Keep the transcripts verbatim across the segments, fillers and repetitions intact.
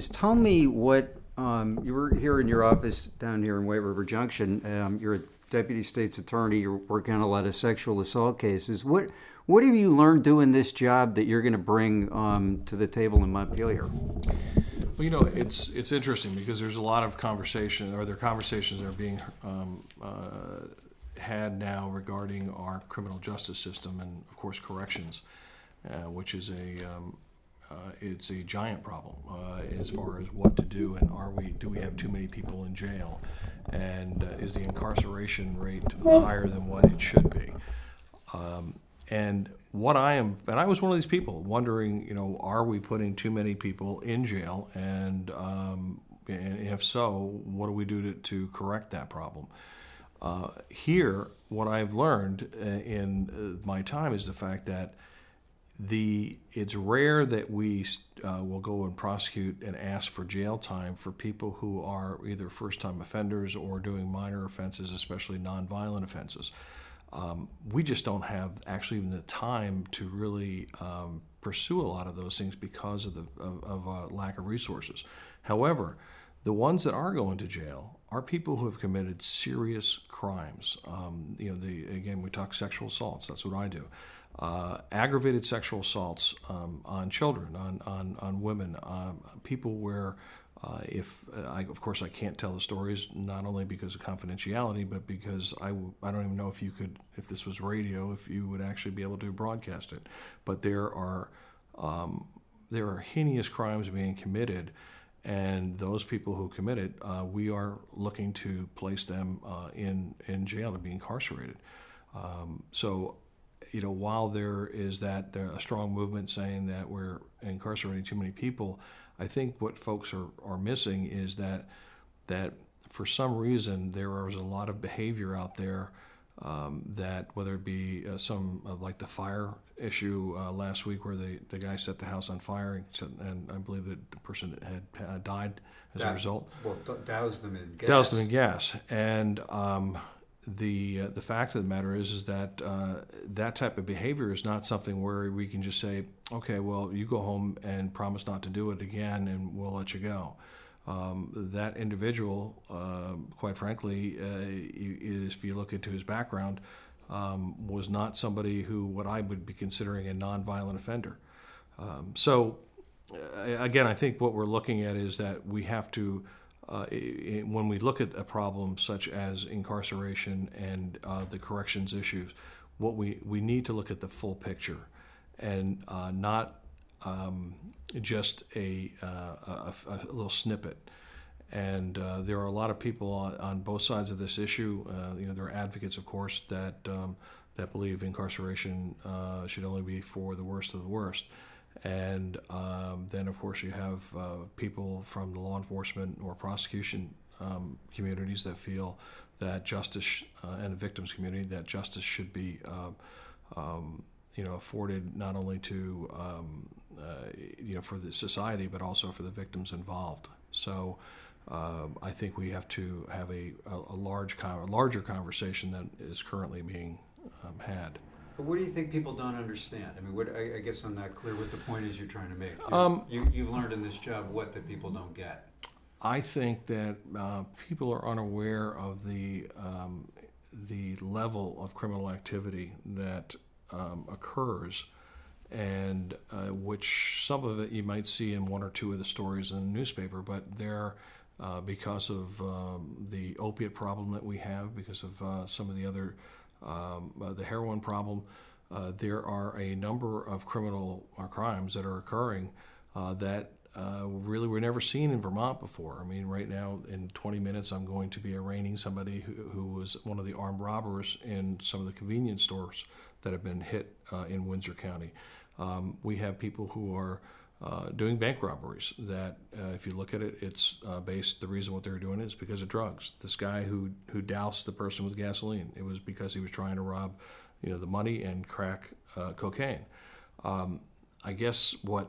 is tell me what, um, you were here in your office down here in White River Junction. Um, you're a deputy state's attorney. You're working on a lot of sexual assault cases. What, what have you learned doing this job that you're going to bring um, to the table in Montpelier? Well, you know, it's it's interesting because there's a lot of conversation, or there are conversations that are being um, uh, had now regarding our criminal justice system and, of course, corrections, uh, which is a um, uh, it's a giant problem uh, as far as what to do, and are we do we have too many people in jail, and uh, is the incarceration rate higher than what it should be? Um, And what I am, and I was one of these people wondering, you know, are we putting too many people in jail? And, um, and if so, what do we do to, to correct that problem? Uh, here, what I've learned in my time is the fact that the it's rare that we uh, will go and prosecute and ask for jail time for people who are either first-time offenders or doing minor offenses, especially nonviolent offenses. Um, we just don't have actually even the time to really um, pursue a lot of those things because of the of, of uh, lack of resources. However, the ones that are going to jail are people who have committed serious crimes. Um, you know, the, again, we talk sexual assaults. That's what I do. Uh, aggravated sexual assaults um, on children, on on on women, uh, people where. Uh, if uh, I, of course, I can't tell the stories, not only because of confidentiality, but because I, w I don't even know if you could, if this was radio, if you would actually be able to broadcast it. But there are um, there are heinous crimes being committed, and those people who commit it, uh, we are looking to place them uh, in in jail to be incarcerated. Um, so. You know, while there is that there a strong movement saying that we're incarcerating too many people, I think what folks are, are missing is that that for some reason there was a lot of behavior out there um, that whether it be uh, some uh, like the fire issue uh, last week where the the guy set the house on fire and, set, and I believe that the person had uh, died as that, a result. Well, doused them in gas. Doused them in gas and. Um, The uh, the fact of the matter is is that uh, that type of behavior is not something where we can just say, okay, well, you go home and promise not to do it again, and we'll let you go. Um, that individual, uh, quite frankly, uh, is, if you look into his background, um, was not somebody who what I would be considering a nonviolent offender. Um, so, again, I think what we're looking at is that we have to. Uh, it, it, when we look at a problem such as incarceration and uh, the corrections issues, what we, we need to look at the full picture and uh, not um, just a, uh, a, a little snippet. And uh, there are a lot of people on, on both sides of this issue. Uh, you know, there are advocates, of course, that um, that believe incarceration uh, should only be for the worst of the worst. And um, then, of course, you have uh, people from the law enforcement or prosecution um, communities that feel that justice uh, and the victims community that justice should be, um, um, you know, afforded not only to, um, uh, you know, for the society, but also for the victims involved. So um, I think we have to have a, a large, con larger conversation than is currently being um, had. But what do you think people don't understand? I mean, what, I, I guess I'm not clear what the point is you're trying to make. Um, you, you've learned in this job what that people don't get. I think that uh, people are unaware of the, um, the level of criminal activity that um, occurs, and uh, which some of it you might see in one or two of the stories in the newspaper, but they're uh, because of um, the opiate problem that we have, because of uh, some of the other Um, uh, the heroin problem, uh, there are a number of criminal uh, crimes that are occurring uh, that uh, really were never seen in Vermont before. I mean, right now, in twenty minutes, I'm going to be arraigning somebody who, who was one of the armed robbers in some of the convenience stores that have been hit uh, in Windsor County. Um, we have people who are uh, doing bank robberies that, uh, if you look at it, it's uh, based, the reason what they were doing is because of drugs. This guy who, who doused the person with gasoline, it was because he was trying to rob, you know, the money and crack uh, cocaine. Um, I guess what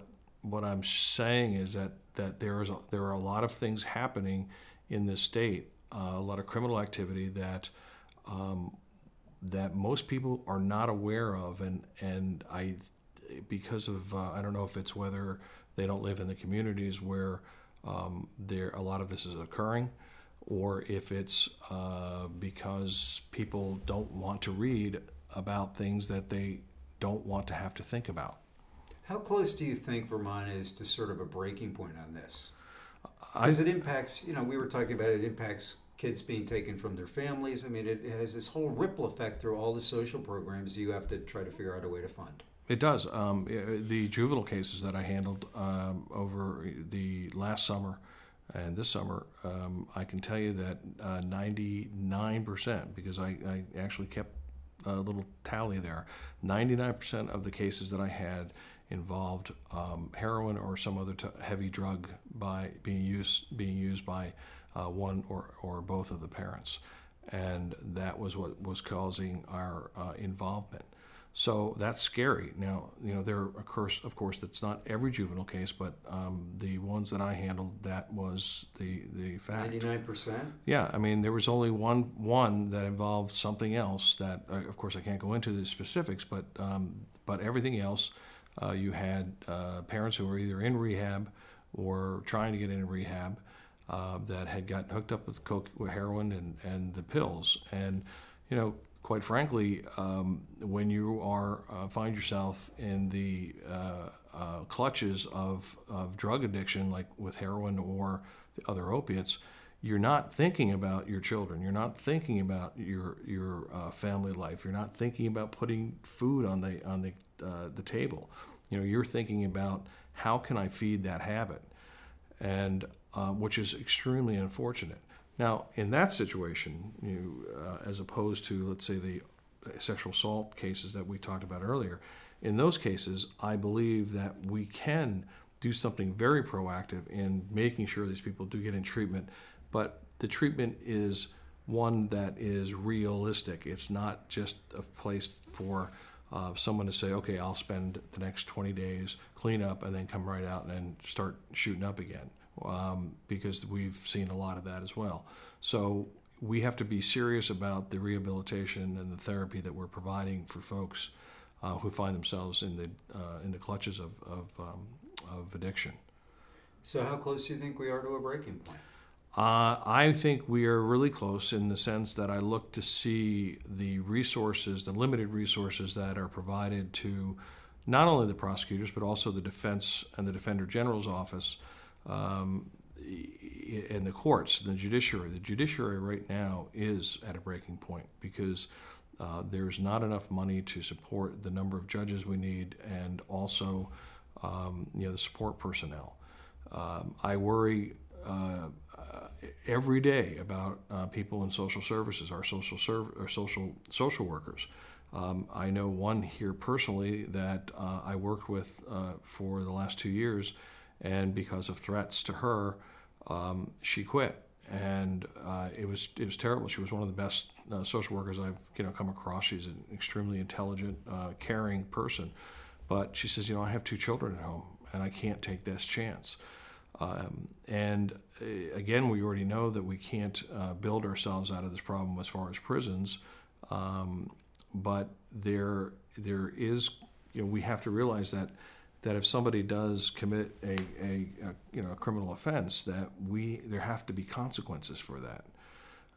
what I'm saying is that, that there, is a, there are a lot of things happening in this state, uh, a lot of criminal activity that um, that most people are not aware of, and, and I because of, uh, I don't know if it's whether they don't live in the communities where um, there a lot of this is occurring, or if it's uh, because people don't want to read about things that they don't want to have to think about. How close do you think Vermont is to sort of a breaking point on this? Because it impacts, you know, we were talking about it, it impacts kids being taken from their families. I mean, it has this whole ripple effect through all the social programs you have to try to figure out a way to fund. It does. Um, the juvenile cases that I handled um, over the last summer and this summer, um, I can tell you that uh, ninety-nine percent, because I, I actually kept a little tally there, ninety-nine percent of the cases that I had involved um, heroin or some other t- heavy drug by being used being used by uh, one or, or both of the parents, and that was what was causing our uh, involvement. So that's scary. Now, you know, there of course of course that's not every juvenile case, but um, the ones that I handled, that was the the fact. ninety-nine percent. Yeah, I mean there was only one one that involved something else that uh, of course I can't go into the specifics, but um, but everything else. Uh, you had uh, parents who were either in rehab or trying to get into rehab uh, that had gotten hooked up with coke, with heroin and, and the pills. And, you know, quite frankly, um, when you are uh, find yourself in the uh, uh, clutches of, of drug addiction, like with heroin or the other opiates, you're not thinking about your children. You're not thinking about your your uh, family life. You're not thinking about putting food on the on the Uh, the table. You know, you're thinking about how can I feed that habit, and um, which is extremely unfortunate. Now, in that situation, you uh, as opposed to, let's say, the sexual assault cases that we talked about earlier, in those cases, I believe that we can do something very proactive in making sure these people do get in treatment, but the treatment is one that is realistic. It's not just a place for Uh, someone to say, okay, I'll spend the next twenty days, clean up, and then come right out and then start shooting up again, um, because we've seen a lot of that as well. So we have to be serious about the rehabilitation and the therapy that we're providing for folks uh, who find themselves in the uh, in the clutches of of, um, of addiction. So how close do you think we are to a breaking point? Uh, I think we are really close in the sense that I look to see the resources, the limited resources that are provided to not only the prosecutors, but also the defense and the Defender General's office um, and the courts, and the judiciary. The judiciary right now is at a breaking point because uh, there's not enough money to support the number of judges we need, and also um, you know, the support personnel. Um, I worry Uh, uh, every day about uh, people in social services, our social serv- our social social workers. Um, I know one here personally that uh, I worked with uh, for the last two years, and because of threats to her, um, she quit, and uh, it was it was terrible. She was one of the best uh, social workers I've you know come across. She's an extremely intelligent, uh, caring person, but she says, you know, I have two children at home, and I can't take this chance. Um, and uh, again, we already know that we can't uh, build ourselves out of this problem as far as prisons. Um, but there, there is, you know, we have to realize that that if somebody does commit a, a, a you know a criminal offense, that we there have to be consequences for that.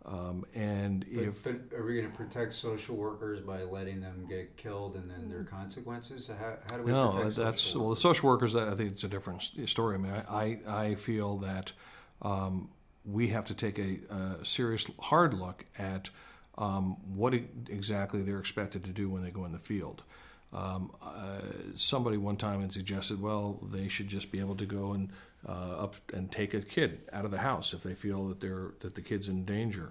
Um, and but, if but are we going to protect social workers by letting them get killed and then there are consequences? How, how do we no, protect social that's, workers? Well, the social workers, I think it's a different story. I mean, I, I, I feel that um, we have to take a, a serious, hard look at um, what exactly they're expected to do when they go in the field. Um, uh, somebody one time had suggested, well, they should just be able to go and uh, up and take a kid out of the house if they feel that they're that the kid's in danger.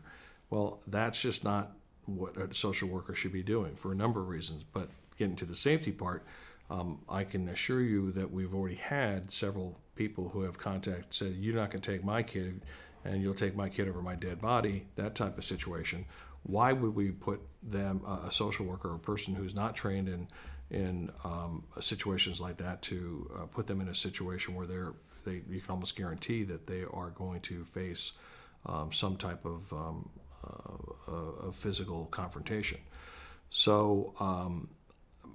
Well, that's just not what a social worker should be doing for a number of reasons. But getting to the safety part, um, I can assure you that we've already had several people who have contacted said, "You're not going to take my kid, and you'll take my kid over my dead body." That type of situation. Why would we put them uh, a social worker or a person who's not trained in in um, situations like that to uh, put them in a situation where they're, they you can almost guarantee that they are going to face um, some type of, um, uh, uh, of physical confrontation. So, um,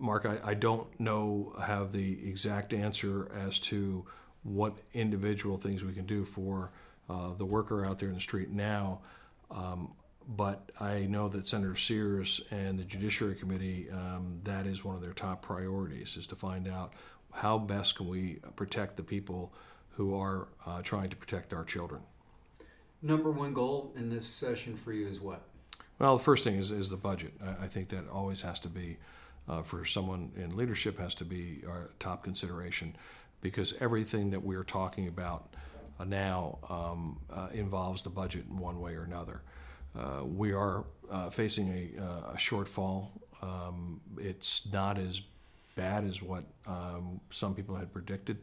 Mark, I, I don't know, have the exact answer as to what individual things we can do for uh, the worker out there in the street now. Um, but I know that Senator Sears and the Judiciary Committee, um, that is one of their top priorities, is to find out how best can we protect the people who are uh, trying to protect our children. Number one goal in this session for you is what? Well, the first thing is, is the budget. I, I think that always has to be, uh, for someone in leadership, has to be our top consideration, because everything that we're talking about uh, now um, uh, involves the budget in one way or another. Uh, we are uh, facing a, uh, a shortfall. Um, it's not as bad as what um, some people had predicted.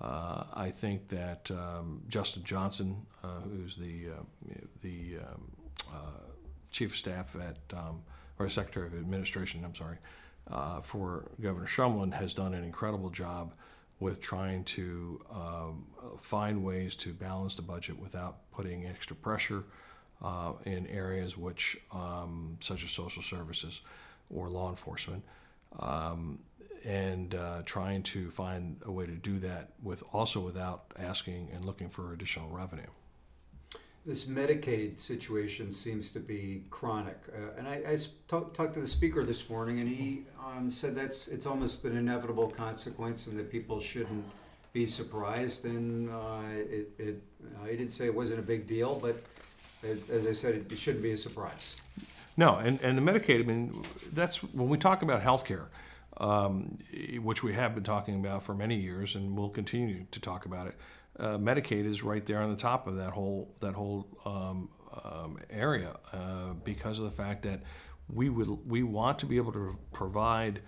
Uh, I think that um, Justin Johnson, uh, who's the uh, the um, uh, chief of staff at um, or secretary of administration, I'm sorry, uh, for Governor Shumlin, has done an incredible job with trying to um, find ways to balance the budget without putting extra pressure uh, in areas which, um, such as social services or law enforcement. Um, and uh, trying to find a way to do that with also without asking and looking for additional revenue. This Medicaid situation seems to be chronic. Uh, and I, I talk, talked to the speaker this morning, and he um, said that's it's almost an inevitable consequence and that people shouldn't be surprised. And uh, it, it, uh, he didn't say it wasn't a big deal, but it, as I said, it, it shouldn't be a surprise. No, and, and the Medicaid, I mean, that's when we talk about health care, um, which we have been talking about for many years and will continue to talk about it. Uh, Medicaid is right there on the top of that whole that whole um, um, area uh, because of the fact that we would we want to be able to provide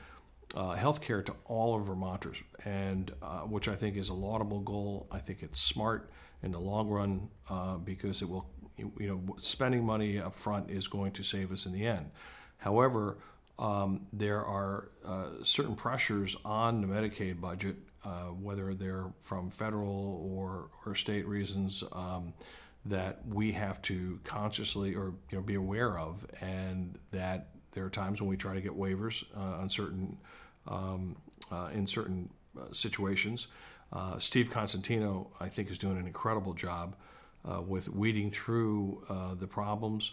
uh, health care to all of Vermonters, and uh, which I think is a laudable goal. I think it's smart in the long run uh, because it will. You know, spending money up front is going to save us in the end. However, um, there are uh, certain pressures on the Medicaid budget, uh, whether they're from federal or, or state reasons, um, that we have to consciously or you know be aware of, and that there are times when we try to get waivers uh, on certain um, uh, in certain uh, situations. Uh, Steve Constantino, I think, is doing an incredible job Uh, with weeding through uh, the problems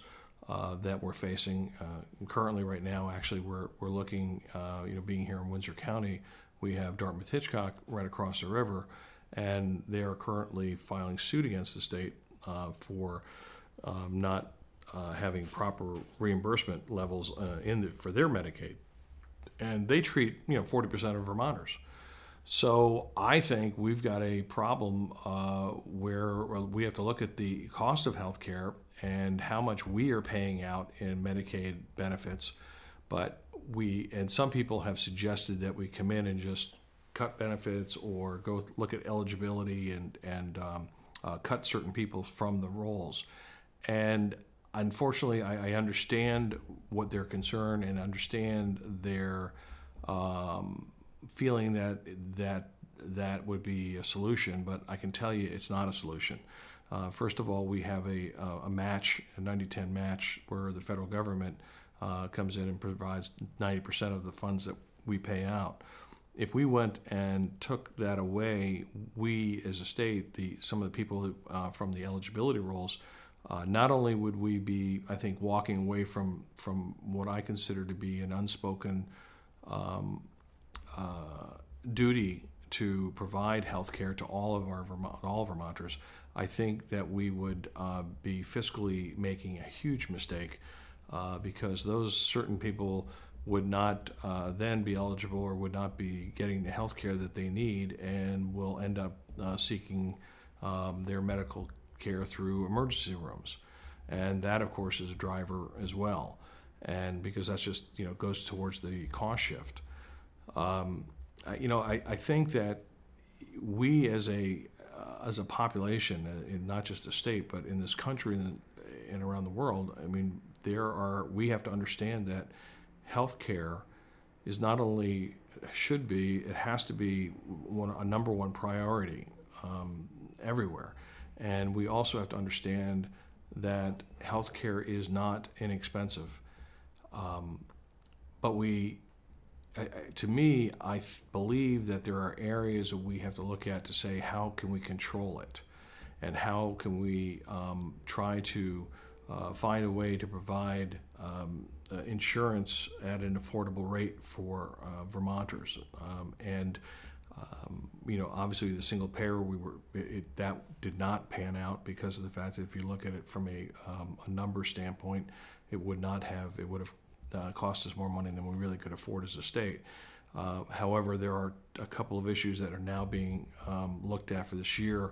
uh, that we're facing uh, currently right now. Actually, we're we're looking, uh, you know, being here in Windsor County, we have Dartmouth-Hitchcock right across the river, and they are currently filing suit against the state uh, for um, not uh, having proper reimbursement levels uh, in the, for their Medicaid, and they treat you know forty percent of Vermonters. So I think we've got a problem uh, where we have to look at the cost of health care and how much we are paying out in Medicaid benefits. But we, and some people have suggested that we come in and just cut benefits or go look at eligibility and, and um, uh, cut certain people from the rolls. And unfortunately, I, I understand what their concern and understand their um, feeling that that that would be a solution, but I can tell you it's not a solution. Uh, first of all, we have a, a match, a ninety ten match, where the federal government uh, comes in and provides ninety percent of the funds that we pay out. If we went and took that away, we as a state, the some of the people who, uh, from the eligibility rolls, uh, not only would we be, I think, walking away from, from what I consider to be an unspoken um, Uh, duty to provide health care to all of our Vermont, all Vermonters, I think that we would uh, be fiscally making a huge mistake uh, because those certain people would not uh, then be eligible or would not be getting the health care that they need and will end up uh, seeking um, their medical care through emergency rooms. And that, of course, is a driver as well. And because that's just, you know, goes towards the cost shift. Um, you know, I, I think that we as a uh, as a population, in not just the state, but in this country and, and around the world, I mean, there are we have to understand that healthcare is not only should be, it has to be one, a number one priority um, everywhere, and we also have to understand that healthcare is not inexpensive, um, but we. I, to me, I th- believe that there are areas that we have to look at to say, how can we control it? And how can we um, try to uh, find a way to provide um, uh, insurance at an affordable rate for uh, Vermonters? Um, and, um, you know, obviously the single payer, we were it, that did not pan out because of the fact that if you look at it from a, um, a number standpoint, it would not have, it would have Uh, cost us more money than we really could afford as a state. Uh, however, there are a couple of issues that are now being um, looked at for this year.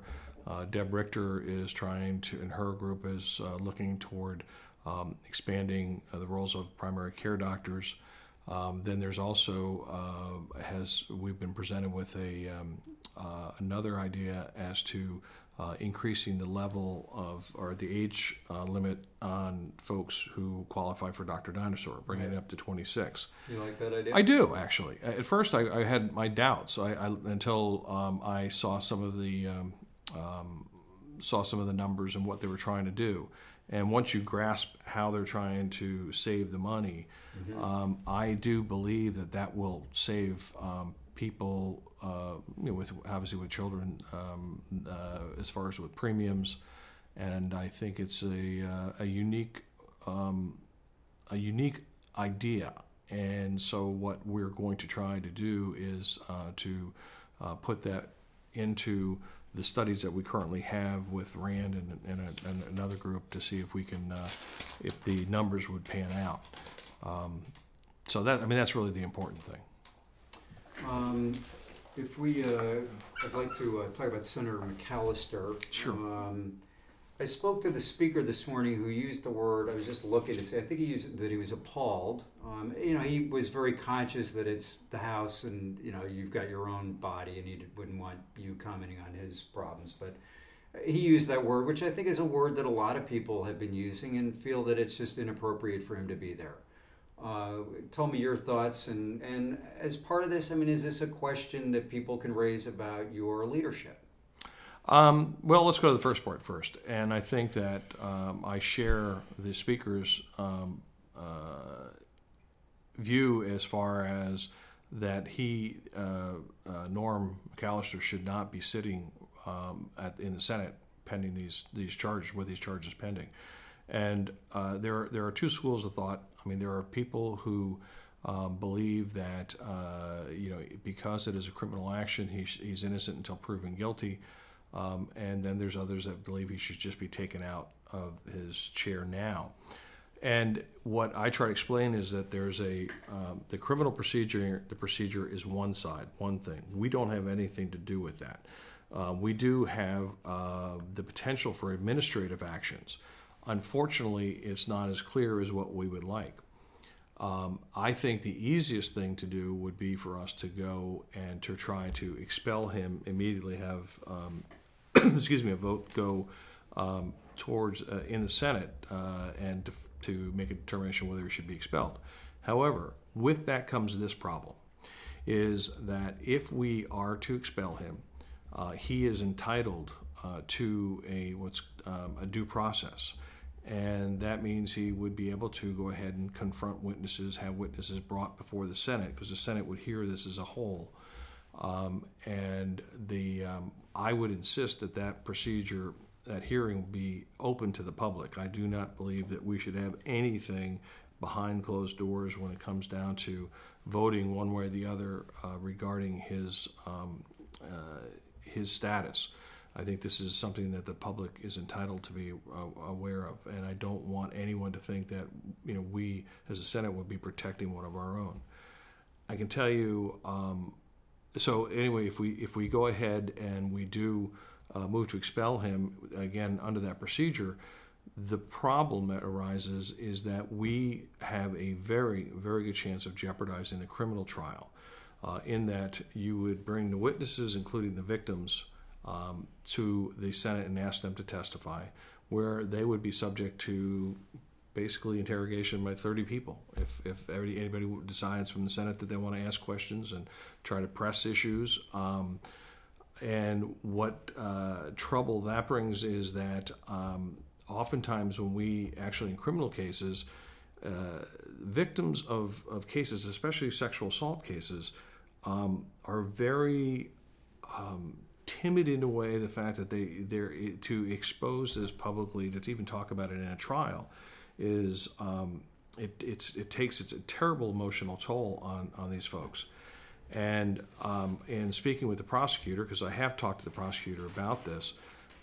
Uh, Deb Richter is trying to, and her group is uh, looking toward um, expanding uh, the roles of primary care doctors. Um, then there's also, uh, has we've been presented with a um, uh, another idea as to Uh, increasing the level of, or the age uh, limit on folks who qualify for Doctor Dinosaur, bringing right. it up to twenty-six. You like that idea? I do, actually. At first, I, I had my doubts I, I, until um, I saw some of the um, um, saw some of the numbers and what they were trying to do. And once you grasp how they're trying to save the money, mm-hmm. um, I do believe that that will save um, people. Uh, you know, with obviously with children, um, uh, as far as with premiums, and I think it's a uh, a unique um, a unique idea. And so what we're going to try to do is uh, to uh, put that into the studies that we currently have with RAND and, and, a, and another group to see if we can uh, if the numbers would pan out. Um, so that I mean that's really the important thing. Um. If we, uh, I'd like to uh, talk about Senator McAllister. Sure. Um, I spoke to the speaker this morning who used the word, I was just looking to say, I think he used that he was appalled. Um, you know, he was very conscious that it's the House and, you know, you've got your own body and he wouldn't want you commenting on his problems. But he used that word, which I think is a word that a lot of people have been using and feel that it's just inappropriate for him to be there. Uh, tell me your thoughts, and, and as part of this, I mean, is this a question that people can raise about your leadership? Um, well, let's go to the first part first, and I think that um, I share the speaker's um, uh, view as far as that he, uh, uh, Norm McAllister, should not be sitting um, at, in the Senate pending these these charges, with these charges pending. And uh, there, there are two schools of thought. I mean, there are people who um, believe that, uh, you know, because it is a criminal action, he's, he's innocent until proven guilty. Um, and then there's others that believe he should just be taken out of his chair now. And what I try to explain is that there's a, um, the criminal procedure, the procedure is one side, one thing. We don't have anything to do with that. Uh, we do have uh, the potential for administrative actions. Unfortunately, it's not as clear as what we would like. Um, I think the easiest thing to do would be for us to go and to try to expel him immediately. Have um, excuse me, a vote go um, towards uh, in the Senate uh, and to, to make a determination whether he should be expelled. However, with that comes this problem: is that if we are to expel him, uh, he is entitled uh, to a what's um, a due process. And that means he would be able to go ahead and confront witnesses, have witnesses brought before the Senate, because the Senate would hear this as a whole. Um, and the um, I would insist that that procedure, that hearing, be open to the public. I do not believe that we should have anything behind closed doors when it comes down to voting one way or the other uh, regarding his um, uh, his status. I think this is something that the public is entitled to be uh, aware of, and I don't want anyone to think that, you know, we as a Senate would be protecting one of our own. I can tell you. Um, so anyway, if we if we go ahead and we do uh, move to expel him again under that procedure, the problem that arises is that we have a very very good chance of jeopardizing the criminal trial, uh, in that you would bring the witnesses, including the victims, Um, to the Senate and ask them to testify, where they would be subject to basically interrogation by thirty people. If, if anybody decides from the Senate that they want to ask questions and try to press issues. Um, and what uh, trouble that brings is that um, oftentimes when we actually in criminal cases, uh, victims of, of cases, especially sexual assault cases, um, are very um, timid in a way, the fact that they they're to expose this publicly, to even talk about it in a trial, is um, it it's it takes it's a terrible emotional toll on on these folks. And um, in speaking with the prosecutor, because I have talked to the prosecutor about this,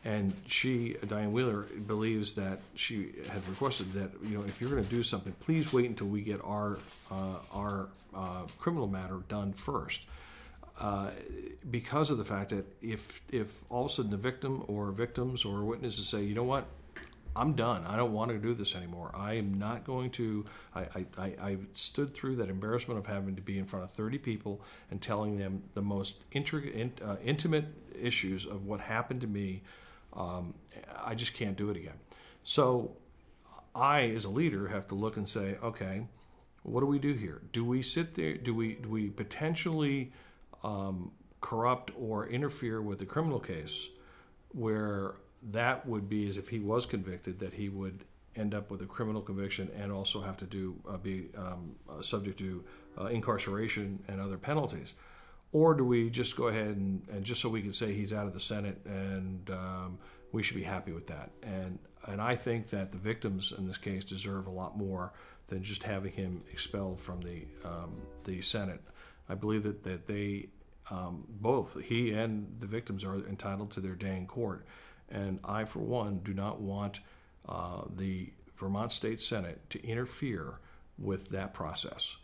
and she, Diane Wheeler, believes that she had requested that, you know, if you're going to do something, please wait until we get our uh, our uh, criminal matter done first, uh, because of the fact that if if all of a sudden the victim or victims or witnesses say, you know what, I'm done. I don't want to do this anymore. I am not going to. I, I, I stood through that embarrassment of having to be in front of thirty people and telling them the most intricate, in, uh, intimate issues of what happened to me. Um, I just can't do it again. So I, as a leader, have to look and say, okay, what do we do here? Do we sit there? Do we do we potentially um, corrupt or interfere with the criminal case, where that would be, as if he was convicted, that he would end up with a criminal conviction and also have to do uh, be um, uh, subject to uh, incarceration and other penalties? Or do we just go ahead and, and just so we can say he's out of the Senate and um, we should be happy with that? And and I think that the victims in this case deserve a lot more than just having him expelled from the um, the Senate. I believe that that they um, both he and the victims are entitled to their day in court. And I, for one, do not want uh, the Vermont State Senate to interfere with that process.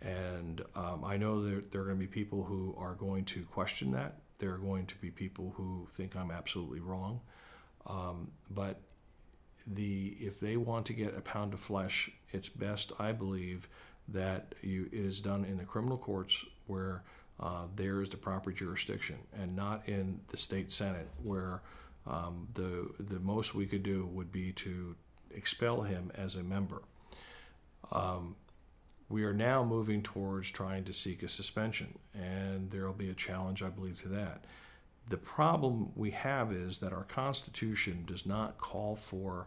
And um, I know that there are going to be people who are going to question that. There are going to be people who think I'm absolutely wrong. Um, but the if they want to get a pound of flesh, it's best, I believe, that you, it is done in the criminal courts where uh, there is the proper jurisdiction, and not in the state Senate where Um, the the most we could do would be to expel him as a member. Um, we are now moving towards trying to seek a suspension, and there will be a challenge, I believe, to that. The problem we have is that our Constitution does not call for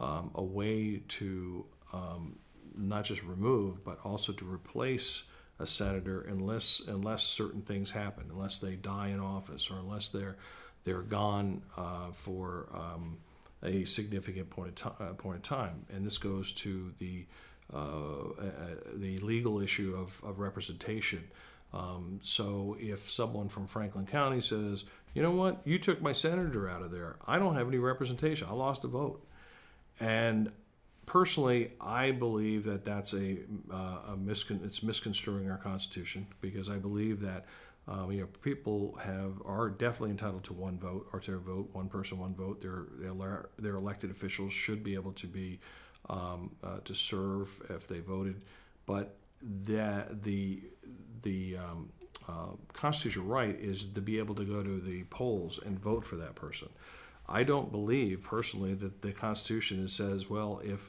um, a way to um, not just remove, but also to replace a senator unless unless certain things happen, unless they die in office or unless they're They're gone uh, for um, a significant point of, uh, point of time, and this goes to the uh, uh, the legal issue of, of representation. Um, so, if someone from Franklin County says, "You know what? You took my senator out of there. I don't have any representation. I lost a vote," and personally, I believe that that's a, uh, a miscon- it's misconstruing our Constitution, because I believe that. Um, you know, people have are definitely entitled to one vote or to a vote, one person, one vote. Their their, their elected officials should be able to be um, uh, to serve if they voted. But that the the um, uh, constitutional right is to be able to go to the polls and vote for that person. I don't believe personally that the Constitution says, well, if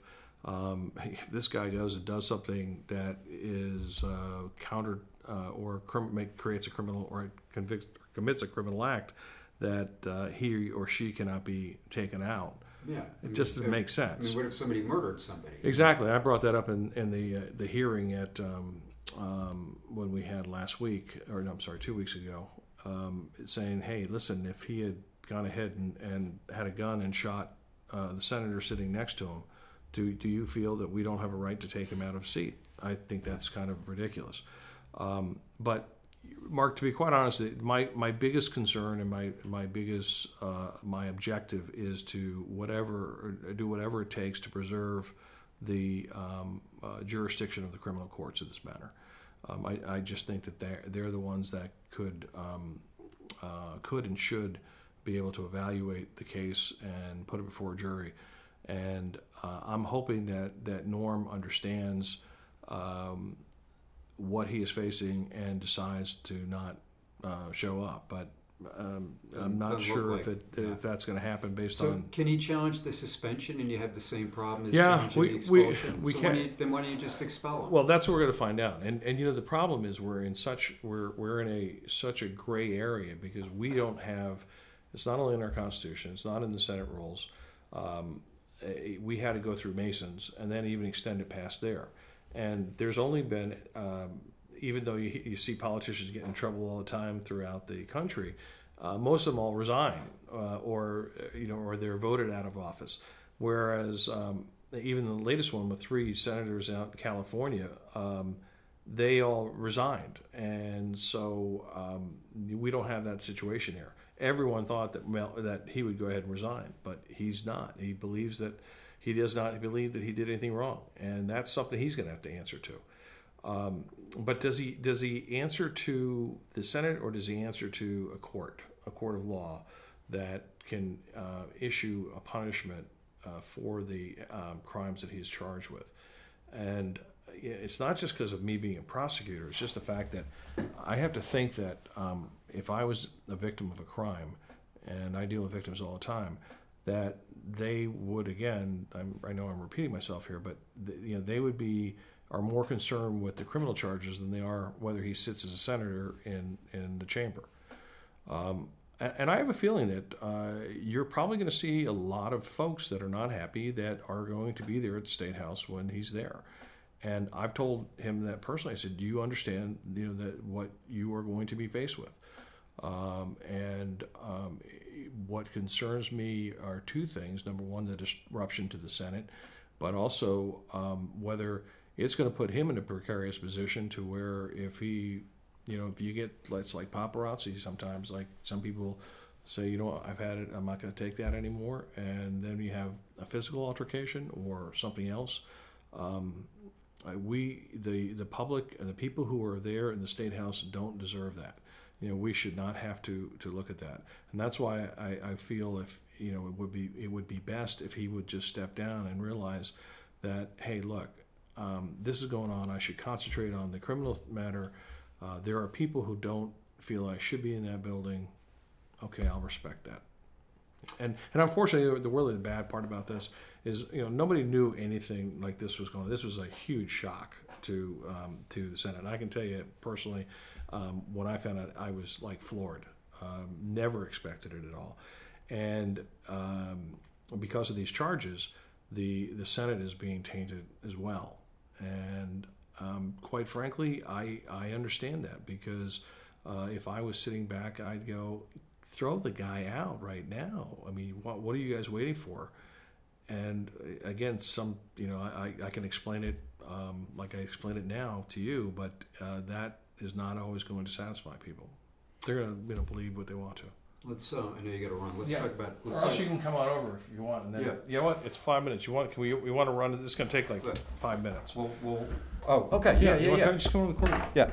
um, if this guy goes and does something that is uh, counter. Uh, or crim- make, creates a criminal or convicts or commits a criminal act, that uh, he or she cannot be taken out. Yeah, I mean, it just doesn't make sense. I mean, what if somebody murdered somebody? Exactly. I brought that up in in the uh, the hearing at um, um, when we had last week, or no, I'm sorry, two weeks ago, um, saying, hey, listen, if he had gone ahead and, and had a gun and shot uh, the senator sitting next to him, do do you feel that we don't have a right to take him out of seat? I think that's kind of ridiculous. Um, but Mark, to be quite honest, my, my biggest concern and my my biggest uh, my objective is to whatever do whatever it takes to preserve the um, uh, jurisdiction of the criminal courts in this matter. Um, I, I just think that they're they're the ones that could um, uh, could and should be able to evaluate the case and put it before a jury. And uh, I'm hoping that that Norm understands. Um, what he is facing and decides to not uh, show up, but um, I'm not sure like, if it yeah. if that's going to happen based so on. So can he challenge the suspension and you have the same problem as yeah, challenging we, the expulsion? We, we so can. Why you, then why don't you just expel him? Well, that's what we're going to find out. And and you know the problem is we're in such we're we're in a such a gray area because we don't have. It's not only in our Constitution. It's not in the Senate rules. Um, we had to go through Masons and then even extend it past there. And there's only been, um, even though you, you see politicians get in trouble all the time throughout the country, uh, most of them all resign uh, or, you know, or they're voted out of office. Whereas um, even the latest one with three senators out in California, um, they all resigned. And so um, we don't have that situation here. Everyone thought that Mel, that he would go ahead and resign, but he's not. He believes that he does not believe that he did anything wrong, and that's something he's going to have to answer to. Um, but does he does he answer to the Senate, or does he answer to a court, a court of law that can uh, issue a punishment uh, for the um, crimes that he is charged with? And it's not just because of me being a prosecutor. It's just the fact that I have to think that um, if I was a victim of a crime, and I deal with victims all the time, that they would, again, I'm, I know I'm repeating myself here, but the, you know, they would be, are more concerned with the criminal charges than they are whether he sits as a senator in, in the chamber. Um, and, and I have a feeling that uh, you're probably going to see a lot of folks that are not happy that are going to be there at the State House when he's there. And I've told him that personally. I said, do you understand, you know, that what you are going to be faced with? Um, and um, what concerns me are two things. Number one, the disruption to the Senate, but also um, whether it's going to put him in a precarious position to where if he, you know, if you get, it's like paparazzi sometimes, like some people say, you know, I've had it, I'm not going to take that anymore. And then you have a physical altercation or something else. Um, we, the, the public and the people who are there in the State House don't deserve that. You know, we should not have to, to look at that, and that's why I, I feel if you know it would be it would be best if he would just step down and realize that, hey, look, um, this is going on. I should concentrate on the criminal matter. Uh, there are people who don't feel I should be in that building. Okay, I'll respect that. And and unfortunately, the really the bad part about this is you know nobody knew anything like this was going on. This was a huge shock to um, to the Senate. And I can tell you personally. Um, when I found out, I was like floored, um, never expected it at all. And um, because of these charges, the, the Senate is being tainted as well. And um, quite frankly, I, I understand that because uh, if I was sitting back, I'd go, throw the guy out right now. I mean, what, what are you guys waiting for? And again, some, you know, I, I can explain it um, like I explain it now to you, but uh, that is not always going to satisfy people. They're going to, you know, believe what they want to. Let's. Uh, I know you got to run. Let's yeah. talk about. Let's or else you can come on over if you want. And then yeah. You know what? It's five minutes. You want? Can we? We want to run. It's going to take like five minutes. We'll. we'll oh. Okay. Yeah. Yeah. yeah, yeah. Just come over the corner. Yeah.